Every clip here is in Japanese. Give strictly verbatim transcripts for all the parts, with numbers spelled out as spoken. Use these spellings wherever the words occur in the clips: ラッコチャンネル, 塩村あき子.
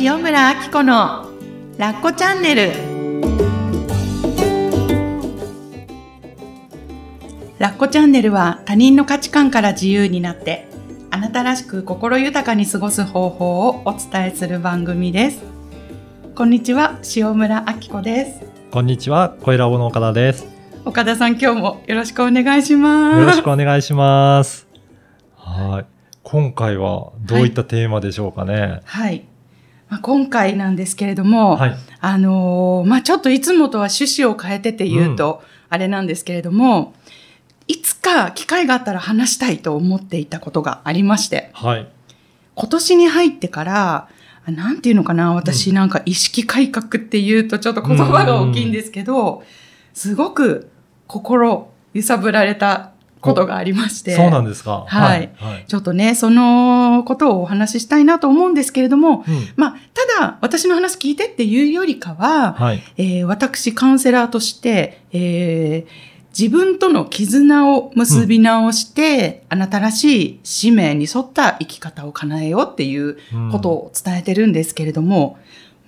塩村あき子のラッコチャンネル。ラッコチャンネルは他人の価値観から自由になってあなたらしく心豊かに過ごす方法をお伝えする番組です。こんにちは、塩村あき子です。こんにちは、小平尾の岡田です。岡田さん、今日もよろしくお願いします。よろしくお願いします。はい、今回はどういったテーマでしょうかね。はい、はい、まあ、今回なんですけれども、はい、あのー、まあ、ちょっといつもとは趣旨を変えてて言うと、うん、あれなんですけれども、いつか機会があったら話したいと思っていたことがありまして、はい、今年に入ってから、なんていうのかな、私なんか意識改革っていうとちょっと言葉が大きいんですけど、うん、すごく心揺さぶられたことがありまして。そうなんですか。はい。はい、ちょっとね、そのことをお話ししたいなと思うんですけれども、うん、まあ、ただ、私の話聞いてっていうよりかは、はい、えー、私、カウンセラーとして、えー、自分との絆を結び直して、うん、あなたらしい使命に沿った生き方を叶えようっていうことを伝えてるんですけれども、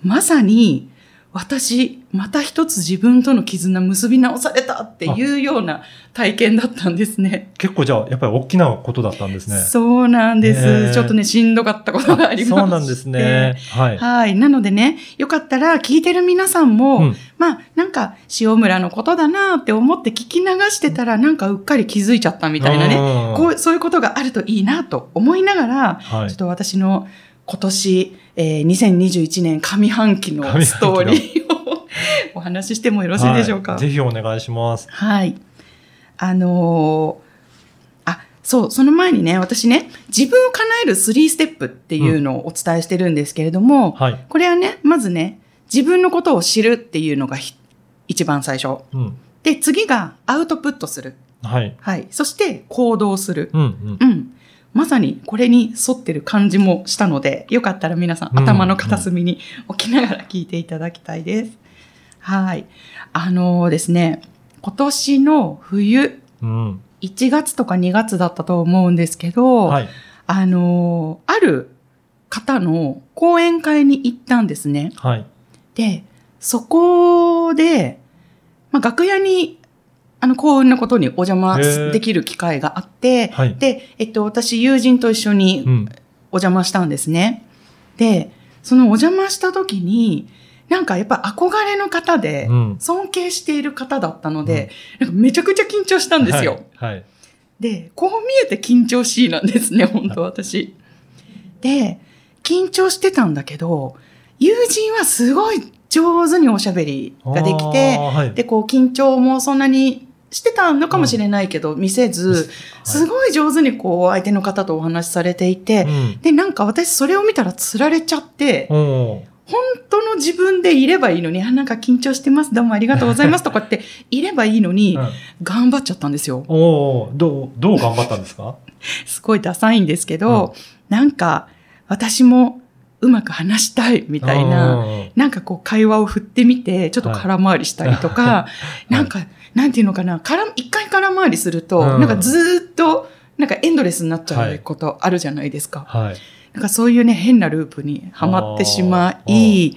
うん、まさに、私、また一つ自分との絆結び直されたっていうような体験だったんですね。結構じゃあ、やっぱり大きなことだったんですね。そうなんです。えー、ちょっとね、しんどかったことがありまして。そうなんですね。はい。はい。なのでね、よかったら聞いてる皆さんも、うん、まあ、なんか、塩村のことだなって思って聞き流してたら、なんかうっかり気づいちゃったみたいなね、こう、そういうことがあるといいなと思いながら、はい、ちょっと私の、今年、えー、にせんにじゅういちねん上半期のストーリーをお話ししてもよろしいでしょうか。はい、ぜひお願いします。はい。あのー、あ、そう、その前にね、私ね、自分を叶えるスリーステップっていうのをお伝えしてるんですけれども、うん、はい、これはね、まずね、自分のことを知るっていうのが一番最初。うん、で、次がアウトプットする。はい。はい。そして行動する。うん、うん。うん、まさにこれに沿ってる感じもしたので、よかったら皆さん頭の片隅に置きながら聞いていただきたいです。うんうん、はい。あのー、ですね、今年の冬、うん、いちがつとかにがつだったと思うんですけど、はい、あのー、ある方の講演会に行ったんですね。はい、で、そこで、まあ、楽屋にあの、幸運なことにお邪魔できる機会があって、はい、で、えっと、私、友人と一緒にお邪魔したんですね。うん、で、そのお邪魔した時に、なんかやっぱ憧れの方で、尊敬している方だったので、うん、なんかめちゃくちゃ緊張したんですよ。はいはい、で、こう見えて緊張しいなんですね、本当私。で、緊張してたんだけど、友人はすごい上手におしゃべりができて、はい、で、こう緊張もそんなに、してたのかもしれないけど、うん、見せず、すごい上手にこう相手の方とお話しされていて、うん、で、なんか私それを見たら釣られちゃって、うん、本当の自分でいればいいのに、あ、なんか緊張してます、どうもありがとうございますとかっていればいいのに、うん、頑張っちゃったんですよ。おー、どう、どう頑張ったんですか？すごいダサいんですけど、うん、なんか私もうまく話したいみたいな、なんかこう会話を振ってみて、ちょっと空回りしたりとか、はい、なんか、なんていうのかな、から一回空回りすると、うん、なんかずっと、なんかエンドレスになっちゃうことあるじゃないですか。はい、なんかそういうね、変なループにはまってしまい、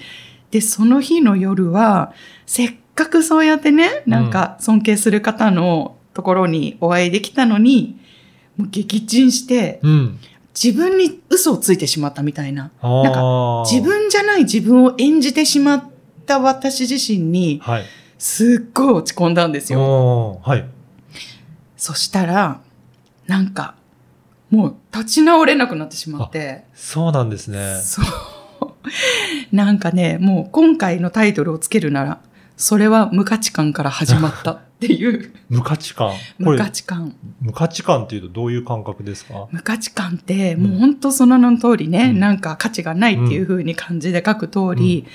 で、その日の夜は、せっかくそうやってね、なんか尊敬する方のところにお会いできたのに、もう激沈して、うん、自分に嘘をついてしまったみたいな。なんか、自分じゃない自分を演じてしまった私自身に、はい、すっごい落ち込んだんですよ。はい、そしたら、なんか、もう立ち直れなくなってしまって。そうなんですね。そう。なんかね、もう今回のタイトルをつけるなら、それは無価値観から始まったっていう。無価値観無価値観。無価値観っていうとどういう感覚ですか？無価値観って、もう本当その名の通りね、うん、なんか価値がないっていう風に漢字で書く通り、うん、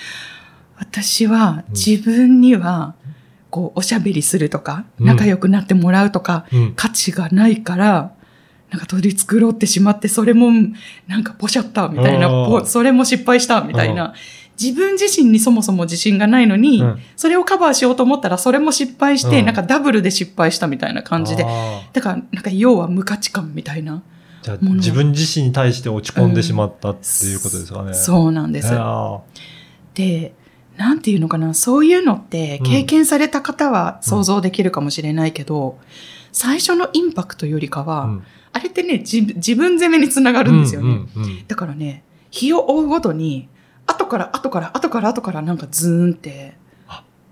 私は自分には、こう、おしゃべりするとか、うん、仲良くなってもらうとか、うん、価値がないから、なんか取り繕ってしまって、それも、なんかポシャったみたいな、それも失敗したみたいな。自分自身にそもそも自信がないのに、うん、それをカバーしようと思ったらそれも失敗して、うん、なんかダブルで失敗したみたいな感じで、だからなんか要は無価値観みたいなじゃあ自分自身に対して落ち込んでしまったっていうことですかね、うん、そうなんです。で、なんていうのかな、そういうのって経験された方は想像できるかもしれないけど、うん、最初のインパクトよりかは、うん、あれってね、自、自分責めにつながるんですよね、うんうんうん、だからね、日を追うごとに後から後から後から後からなんかズーンって。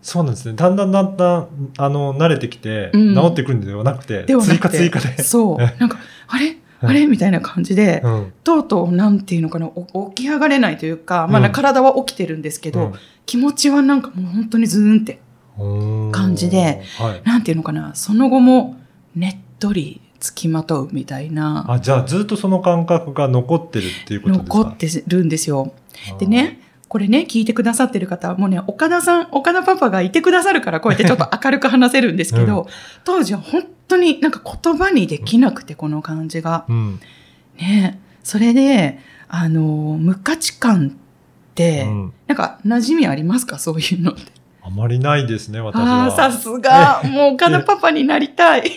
そうなんですね。だんだんだんだんあの慣れてきて、うん、治ってくるんではなくて、追加追加で、そうなんかあれあれみたいな感じで、うん、とうとうなんていうのかな、起き上がれないというか、まあ、体は起きてるんですけど、うん、気持ちはなんかもう本当にズーンって感じで、はい、なんていうのかな、その後もねっとりつきまとうみたいな。あ、じゃあずっとその感覚が残ってるっていうことですか。残ってるんですよ。でね、これね、聞いてくださってる方はもうね、岡田さん、岡田パパがいてくださるからこうやってちょっと明るく話せるんですけど、うん、当時は本当になんか言葉にできなくて、この感じが、うん、ね、それであの無価値観って、うん、なんか馴染みありますか、そういうのって。あまりないですね、私は。あ、さすが、もう岡田パパになりたい。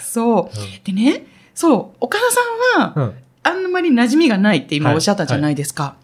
そう、うん、でね、そう、岡田さんは、うん、あんまり馴染みがないって今おっしゃったじゃないですか、はいはい。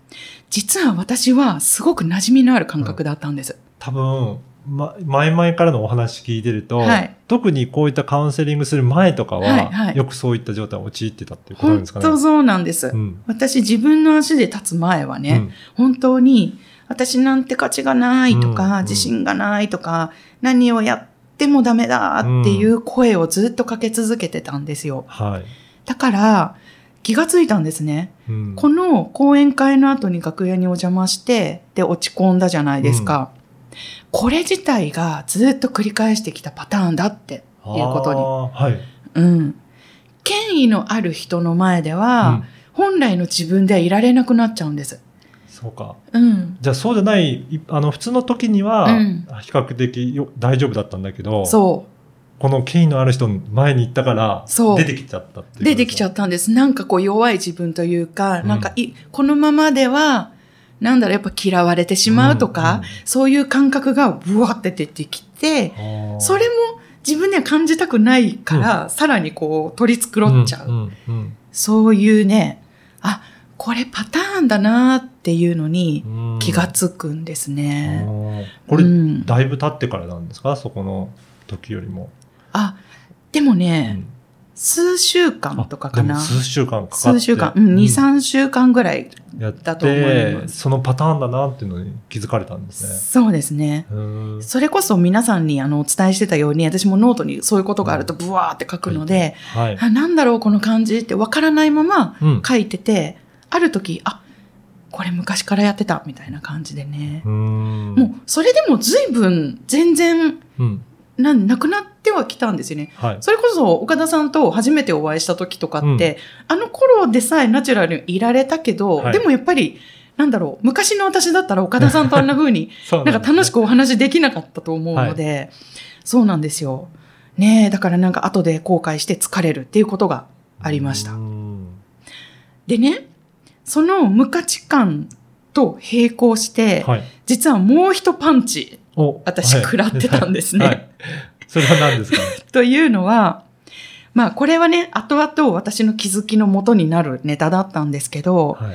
実は私はすごく馴染みのある感覚だったんです。うん、多分、ま、前々からのお話聞いてると、はい、特にこういったカウンセリングする前とかは、はいはい、よくそういった状態に陥ってたっていうことなんですかね。本当そうなんです。うん、私自分の足で立つ前はね、うん、本当に私なんて価値がないとか、うん、自信がないとか、何をやってもダメだっていう声をずっとかけ続けてたんですよ。うん、はい、だから、気がついたんですね、うん、この講演会の後に楽屋にお邪魔してで落ち込んだじゃないですか、うん、これ自体がずっと繰り返してきたパターンだっていうことに、はい、うん、権威のある人の前では、うん、本来の自分ではいられなくなっちゃうんです。そうか、うん、じゃあそうじゃないあの普通の時には比較的よ、うん、大丈夫だったんだけど、そうこの権威のある人の前に行ったから出てきちゃったっていう。出てきちゃったんです。なんかこう弱い自分というか、うん、なんかいこのままではなんだろうやっぱ嫌われてしまうとか、うんうん、そういう感覚がブワって出てきて、それも自分では感じたくないから、うん、さらにこう取り繕っちゃう、うんうんうん、そういうね、あこれパターンだなっていうのに気がつくんですね、うん、これ、うん、だいぶ経ってからなんですか、そこの時よりも。あ、でもね、うん、数週間とかかな。数週間かかって。数週間、うん、に、さんしゅうかんぐらいだと思います。で、そのパターンだなっていうのに気づかれたんですね。そうですね。うん、それこそ皆さんにあのお伝えしてたように、私もノートにそういうことがあるとブワーって書くので、うん、はい、あ、なんだろうこの感じってわからないまま書いてて、うん、ある時、あ、これ昔からやってたみたいな感じでね。うん、もうそれでも随分全然、うん、な, なくなってはきたんですよね、はい、それこそ岡田さんと初めてお会いした時とかって、うん、あの頃でさえナチュラルにいられたけど、はい、でもやっぱりなんだろう、昔の私だったら岡田さんとあんな風になんか楽しくお話できなかったと思うので、はい、そうなんですよね。え、だからなんか後で後悔して疲れるっていうことがありました。うん、でね、その無価値観と並行して、はい、実はもう一パンチ私食らってたんですね、はいはい、それは何ですかというのは、まあこれはね、後々私の気づきのもとになるネタだったんですけど、は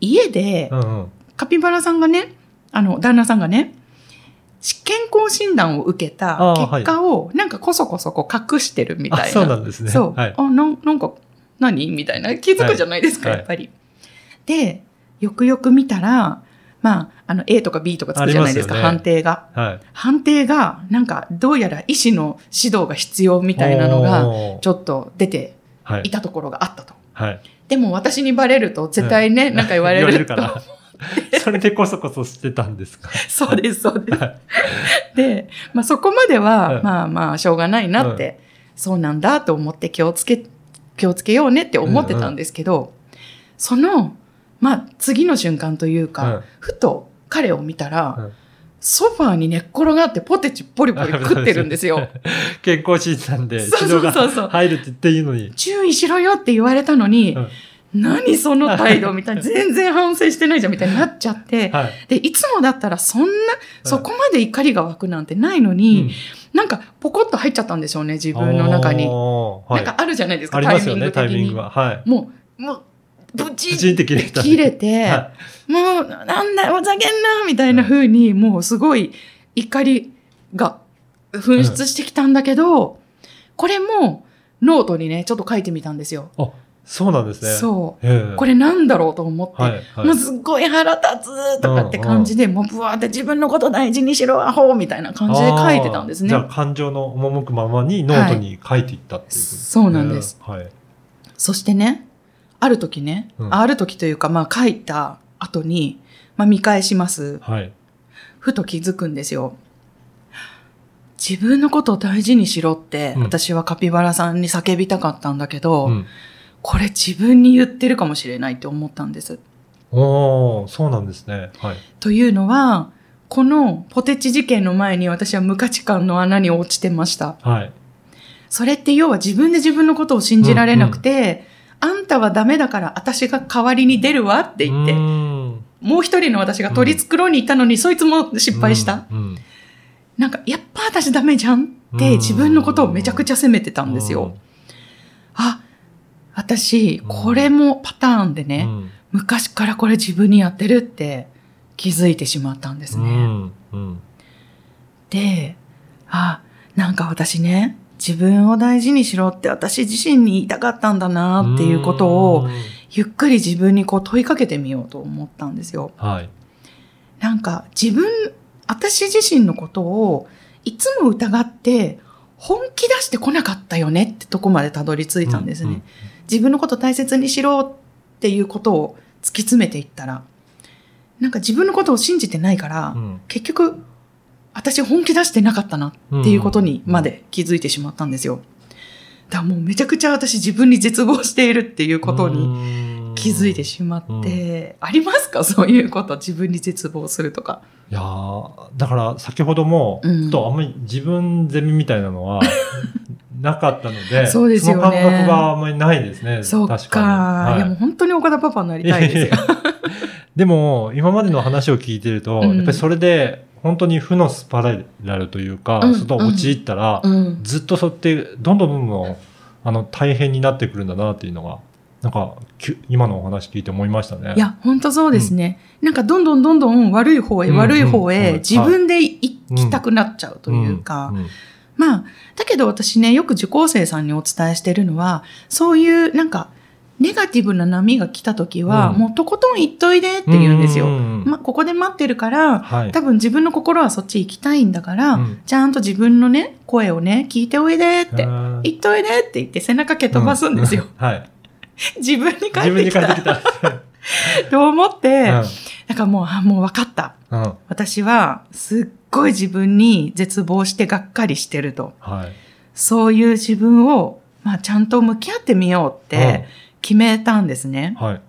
い、家で、うんうん、カピバラさんがね、あの旦那さんがね、健康診断を受けた結果を、はい、なんかこそこそこう隠してるみたいな。あ、そうなんですね。そう、はい、あ な, なんか何みたいな気づくじゃないですか、はい、やっぱり。で、よくよく見たら、まあ、あの A とか B とかつくじゃないですか、す、ね、判定が、はい、判定がなんかどうやら医師の指導が必要みたいなのがちょっと出ていたところがあったと、はいはい、でも私にバレると絶対ね、うん、なんか言われると言われるからそれでこそこそしてたんですかそうですそうです、はい、で、まあ、そこまでは、はい、まあまあしょうがないなって、はい、そうなんだと思って気をつけ気をつけようねって思ってたんですけど、うんうん、そのまあ、次の瞬間というか、うん、ふと彼を見たら、うん、ソファーに寝っ転がってポテチポリポリ食ってるんですよ。健康診断で指導が入るって言っていいのに。そうそうそうそう、注意しろよって言われたのに、うん、何その態度みたいな、全然反省してないじゃんみたいになっちゃって、はい、でいつもだったらそんなそこまで怒りが湧くなんてないのに、はい、なんかポコッと入っちゃったんでしょうね、自分の中に、はい、なんかあるじゃないですか、タイミング的にありますよね、タイミングは、はい、もうもうブチンって切れて、はい、もうなんだおざけんなみたいな風に、はい、もうすごい怒りが噴出してきたんだけど、うん、これもノートにねちょっと書いてみたんですよ。あ、そうなんですね。そう。これなんだろうと思って、はいはい、もうすっごい腹立つとかって感じで、うんうん、もうぶわーって自分のこと大事にしろアホみたいな感じで書いてたんですね。じゃあ感情の赴くままにノートに書いていったっていうことですね。そうなんです、はい。そしてね、ある時ね、うん、ある時というかまあ書いた後に、まあ、見返します、はい。ふと気づくんですよ。自分のことを大事にしろって、うん、私はカピバラさんに叫びたかったんだけど、うん、これ自分に言ってるかもしれないって思ったんです。おー、そうなんですね。はい。というのは、このポテチ事件の前に私は無価値観の穴に落ちてました。はい。それって要は自分で自分のことを信じられなくて、うんうん、あんたはダメだから私が代わりに出るわって言って、うーん、もう一人の私が取り繕いに行ったのに、うん、そいつも失敗した。うんうん、なんかやっぱ私ダメじゃんって自分のことをめちゃくちゃ責めてたんですよ。あ、私これもパターンでね、うん、昔からこれ自分にやってるって気づいてしまったんですね、うんうん、で、あ、なんか私ね自分を大事にしろって私自身に言いたかったんだなっていうことをゆっくり自分にこう問いかけてみようと思ったんですよ、はい、なんか自分私自身のことをいつも疑って本気出してこなかったよねってとこまでたどり着いたんですね、うんうん、自分のこと大切にしろっていうことを突き詰めていったらなんか自分のことを信じてないから、うん、結局私本気出してなかったなっていうことにまで気づいてしまったんですよ。だからもうめちゃくちゃ私自分に絶望しているっていうことに気づいてしまって、うん、ありますかそういうこと、自分に絶望するとか。いやだから先ほども、うん、とあんまり自分ゼミみたいなのはなかったの で, そ, うですよ、ね、その感覚があんまりないですね。そうか、確かに、はい、いやもう本当に岡田パパになりたいですよ。でも今までの話を聞いてると、うん、やっぱりそれで本当に負のスパイラルというか、うん、その陥ったら、うん、ずっとそうやってどんどんどんどんあの大変になってくるんだなっていうのがなんか今のお話聞いて思いましたね。いや本当そうですね、うん、なんかどんどんどんどん悪い方へ、うんうん、悪い方へ自分で行きたくなっちゃうというか、うんうんうん、まあだけど私ねよく受講生さんにお伝えしてるのはそういうなんかネガティブな波が来た時は、うん、もうとことん行っといでって言うんですよ、うんうんうん、まあ、ここで待ってるから、はい、多分自分の心はそっち行きたいんだから、うん、ちゃんと自分のね声をね聞いておいでって行っといでって言って背中蹴飛ばすんですよ、うん、はい、自分に返ってきた。きたと思って、うん、なんかもう、あ、もう分かった、うん。私はすっごい自分に絶望してがっかりしてると。はい、そういう自分を、まあ、ちゃんと向き合ってみようって決めたんですね。うん、はい、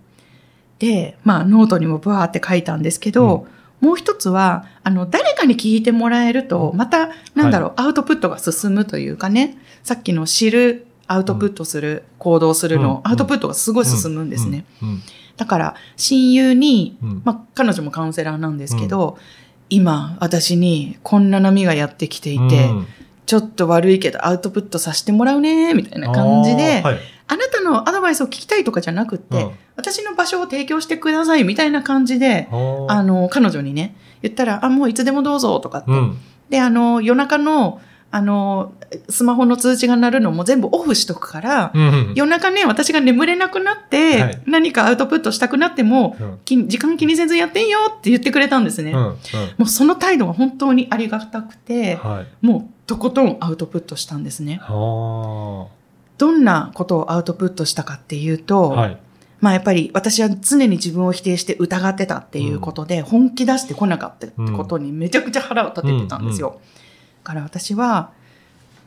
で、まあ、ノートにもブワーって書いたんですけど、うん、もう一つは、あの、誰かに聞いてもらえると、また、なんだろう、はい、アウトプットが進むというかね、さっきの知る、アウトプットする、うん、行動するの、うん、アウトプットがすごい進むんですね、うんうん、だから親友に、うん、まあ、彼女もカウンセラーなんですけど、うん、今私にこんな波がやってきていて、うん、ちょっと悪いけどアウトプットさせてもらうねみたいな感じで あ,、はい、あなたのアドバイスを聞きたいとかじゃなくって、うん、私の場所を提供してくださいみたいな感じで、あの彼女にね言ったら、あ、もういつでもどうぞとかって、うん、で、あの夜中のあのスマホの通知が鳴るのも全部オフしとくから、うんうん、夜中ね私が眠れなくなって、はい、何かアウトプットしたくなっても、うん、時間気にせずやってんよって言ってくれたんですね、うんうん、もうその態度が本当にありがたくて、はい、もうとことんアウトプットしたんですね。はあ、どんなことをアウトプットしたかっていうと、はい、まあ、やっぱり私は常に自分を否定して疑ってたっていうことで、うん、本気出してこなかったってことにめちゃくちゃ腹を立ててたんですよ、うんうんうん、だから私は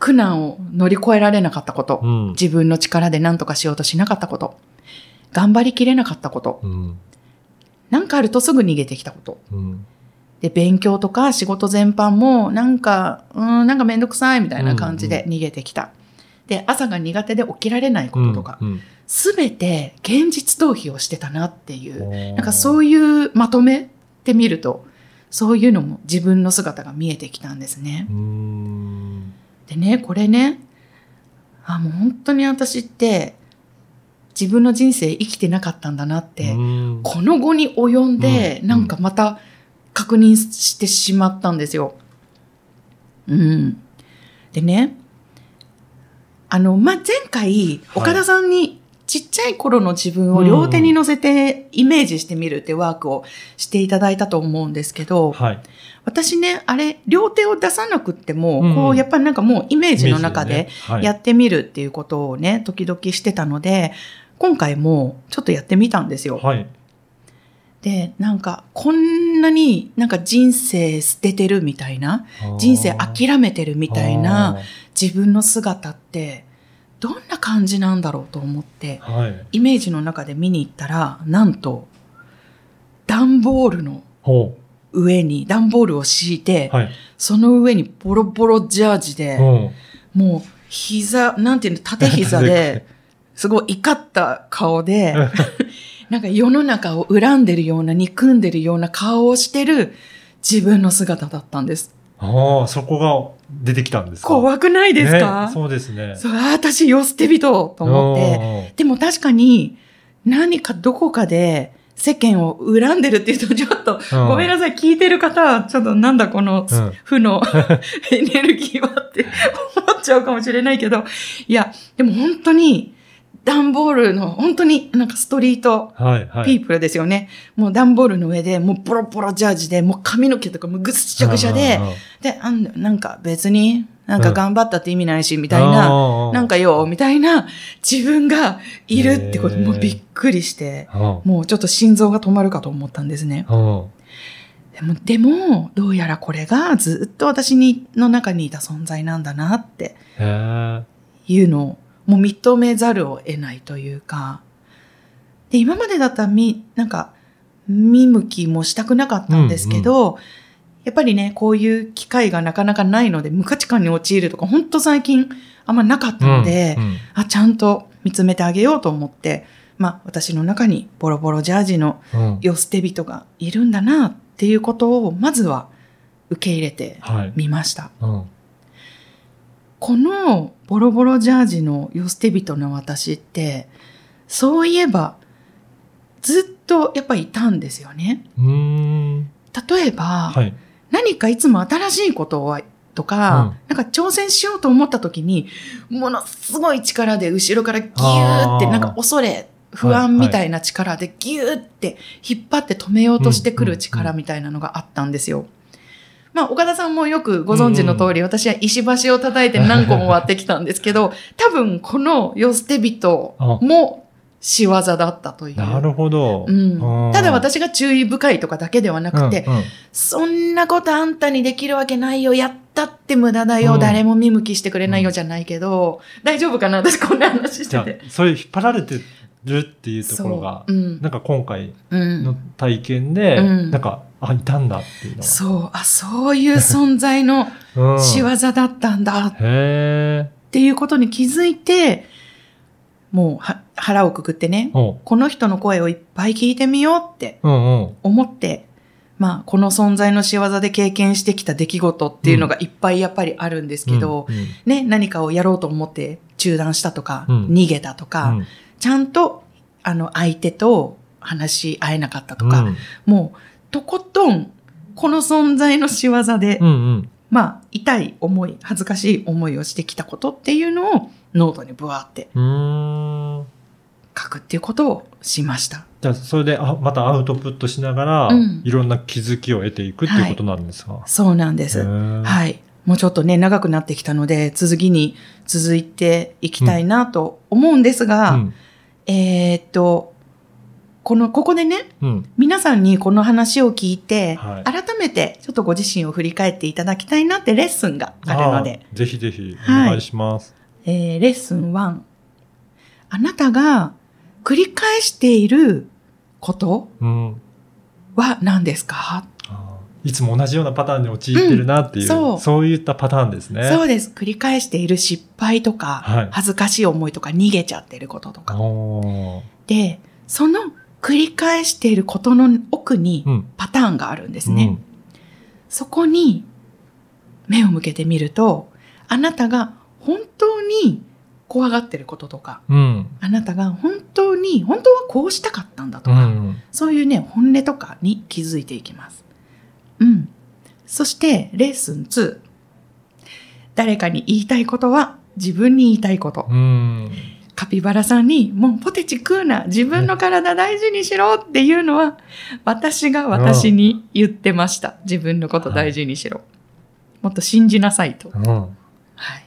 苦難を乗り越えられなかったこと、うん、自分の力で何とかしようとしなかったこと、頑張りきれなかったこと、うん、なんかあるとすぐ逃げてきたこと、うん、で勉強とか仕事全般もなんかうーんなんかめんどくさいみたいな感じで逃げてきた、うんうん、で朝が苦手で起きられないこととか、うんうん、全て現実逃避をしてたなっていう、なんかそういうまとめてみるとそういうのも自分の姿が見えてきたんですね。うーんでね、これね、あもう本当に私って自分の人生生きてなかったんだなって、この後に及んでなんかまた確認してしまったんですよ。うん、でね、あの、まあ、前回岡田さんにちっちゃい頃の自分を両手に乗せてイメージしてみるってワークをしていただいたと思うんですけど、はい、私ね、あれ両手を出さなくっても、うん、こうやっぱりなんかもうイメージの中でやってみるっていうことをね、時々してたので今回もちょっとやってみたんですよ。はい、でなんかこんなになんか人生捨ててるみたいな、人生諦めてるみたいな自分の姿ってどんな感じなんだろうと思って、はい、イメージの中で見に行ったら、なんと段ボールの上に段ボールを敷いて、はい、その上にボロボロジャージで、うもう膝なんていうの、縦膝ですごい怒った顔でなんか世の中を恨んでるような憎んでるような顔をしてる自分の姿だったんです。ああ、そこが出てきたんですか。怖くないですか、ね、そうですね。そう、私よ捨て人と思って。でも確かに何かどこかで世間を恨んでるっていうと、ちょっとごめんなさい、聞いてる方はちょっとなんだこの負の、うん、エネルギーはって思っちゃうかもしれないけど、いやでも本当に段ボールの、本当になんかストリートピープルですよね。はいはい、もう段ボールの上で、もうボロボロジャージで、もう髪の毛とかもぐっしゃぐしゃで、で、あん、なんか別になんか頑張ったって意味ないし、みたいな、なんかよ、みたいな自分がいるってこと、もうびっくりして、もうちょっと心臓が止まるかと思ったんですね。でも、でもどうやらこれがずっと私にの中にいた存在なんだなっていうのを、もう認めざるを得ないというか、で今までだったらみなんか見向きもしたくなかったんですけど、うんうん、やっぱりね、こういう機会がなかなかないので無価値観に陥るとか本当最近あんまなかったので、うんうん、あちゃんと見つめてあげようと思って、まあ、私の中にボロボロジャージの世捨て人がいるんだなっていうことをまずは受け入れてみました。はい、うん、このボロボロジャージの世捨て人の私って、そういえばずっとやっぱりいたんですよね。うーん、例えば、はい、何かいつも新しいことをとか、うん、なんか挑戦しようと思った時にものすごい力で後ろからギューって、なんか恐れ不安みたいな力でギューって引っ張って止めようとしてくる力みたいなのがあったんですよ。まあ、岡田さんもよくご存知の通り、うん、私は石橋を叩いて何個も割ってきたんですけど、多分この世捨て人も仕業だったという。なるほど、うん。ただ私が注意深いとかだけではなくて、うんうん、そんなことあんたにできるわけないよ、やったって無駄だよ、うん、誰も見向きしてくれないよじゃないけど、うん、大丈夫かな、私こんな話してて。そういう引っ張られてるっていうところが、うん、なんか今回の体験で、うん、なんか、あ、いたんだっていうの。そう、あ、そういう存在の仕業だったんだっていうことに気づいて、もうは腹をくくってね、この人の声をいっぱい聞いてみようって思って、うんうん、まあ、この存在の仕業で経験してきた出来事っていうのがいっぱいやっぱりあるんですけど、うんうんうん、ね、何かをやろうと思って中断したとか、うん、逃げたとか、うん、ちゃんとあの相手と話し合えなかったとか、うん、もうとことんこの存在の仕業で、うんうん、まあ痛い思い、恥ずかしい思いをしてきたことっていうのをノートにブワーって書くっていうことをしました。じゃあそれでまたアウトプットしながら、うん、いろんな気づきを得ていくっていうことなんですか。はい、そうなんです。はい。もうちょっとね長くなってきたので続きに続いていきたいなと思うんですが、うんうん、えー、っと。この、ここでね、うん、皆さんにこの話を聞いて、はい、改めてちょっとご自身を振り返っていただきたいなってレッスンがあるので。ぜひぜひお願いします。はい、えー、レッスンいち。あなたが繰り返していることは何ですか、うん、あいつも同じようなパターンに陥ってるなっていう、うん、そう、そういったパターンですね。そうです。繰り返している失敗とか、はい、恥ずかしい思いとか逃げちゃってることとか。おで、その繰り返していることの奥にパターンがあるんですね。うんうん、そこに目を向けてみると、あなたが本当に怖がってることとか、うん、あなたが本当に本当はこうしたかったんだとか、うん、そういうね本音とかに気づいていきます。うん。そしてレッスンツー、誰かに言いたいことは自分に言いたいこと。うん、カピバラさんにもうポテチ食うな、自分の体大事にしろっていうのは私が私に言ってました。自分のこと大事にしろ、はい、もっと信じなさいと。うん、はい。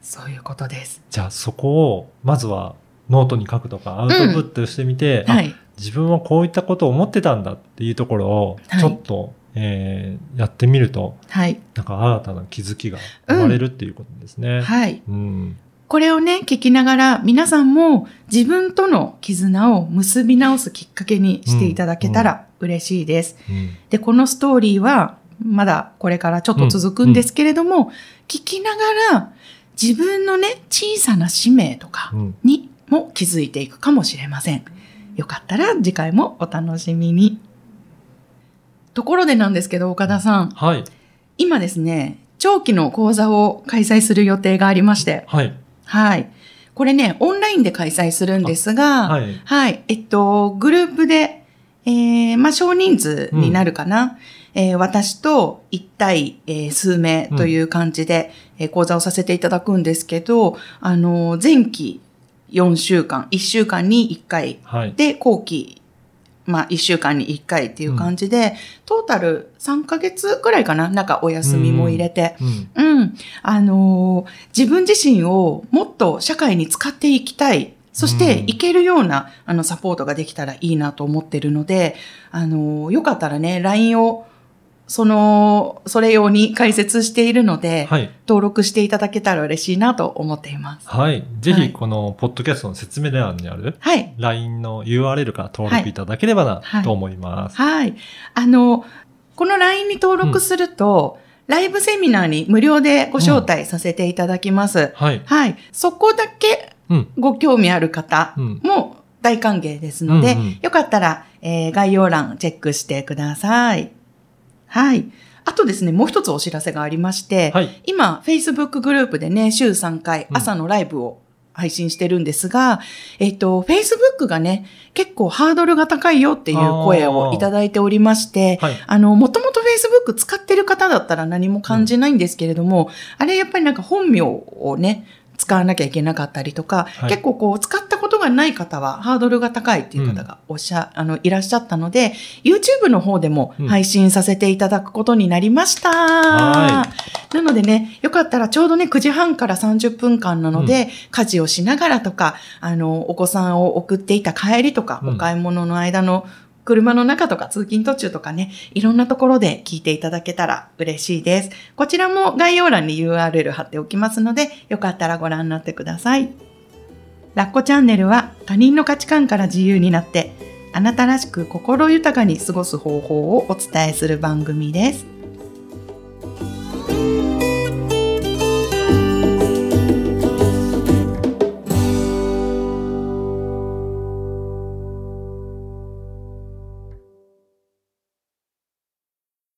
そういうことです。じゃあそこをまずはノートに書くとかアウトプットしてみて、うん、はい、自分はこういったことを思ってたんだっていうところをちょっと、はい、えー、やってみると、はい、なんか新たな気づきが生まれるっていうことですね。うん、はい、うん。これをね聞きながら皆さんも自分との絆を結び直すきっかけにしていただけたら嬉しいです。うんうん、でこのストーリーはまだこれからちょっと続くんですけれども、うんうん、聞きながら自分のね小さな使命とかにも気づいていくかもしれません。よかったら次回もお楽しみに。ところでなんですけど岡田さん、はい、今ですね長期の講座を開催する予定がありまして、はいはい、これねオンラインで開催するんですが、はいはい、えっとグループで、えー、まあ少人数になるかな。うん、えー、私と一対、えー、数名という感じで、うん、えー、講座をさせていただくんですけど、あのー、前期よんしゅうかん、いっしゅうかんにいっかい、はい、で、後期、まあ、いっしゅうかんにいっかいっていう感じで、うん、トータルさんかげつくらいかな、なんかお休みも入れて、うん、うんうん、あのー、自分自身をもっと社会に使っていきたい。そして、いけるような、あの、サポートができたらいいなと思ってるので、あのー、よかったらね、ライン をその、それ用に解説しているので、はい、登録していただけたら嬉しいなと思っています。はい。ぜひ、この、ポッドキャストの説明欄にある、はい、ライン の ユーアールエル から登録いただければな、と思います。はい。はいはい、あの、この ライン に登録すると、うん、ライブセミナーに無料でご招待させていただきます。うん、はい。はい。そこだけ、ご興味ある方も大歓迎ですので、うんうん、よかったら、えー、概要欄チェックしてください。はい。あとですね、もう一つお知らせがありまして、はい、今、Facebook グループでね、週さんかい、朝のライブを配信してるんですが、うん、えっと、Facebook がね、結構ハードルが高いよっていう声をいただいておりまして、はい、あの、もともと Facebook 使ってる方だったら何も感じないんですけれども、うん、あれやっぱりなんか本名をね、使わなきゃいけなかったりとか、はい、結構こう使ったことがない方はハードルが高いっていう方がおっしゃ、うん、あのいらっしゃったので YouTube の方でも配信させていただくことになりました、うん、はい、なのでねよかったらちょうどねくじはんからさんじゅっぷんかんなので、うん、家事をしながらとかあのお子さんを送っていた帰りとか、うん、お買い物の間の車の中とか通勤途中とかね、いろんなところで聞いていただけたら嬉しいです。こちらも概要欄に ユーアールエル 貼っておきますので、よかったらご覧になってください。ラッコチャンネルは他人の価値観から自由になって、あなたらしく心豊かに過ごす方法をお伝えする番組です。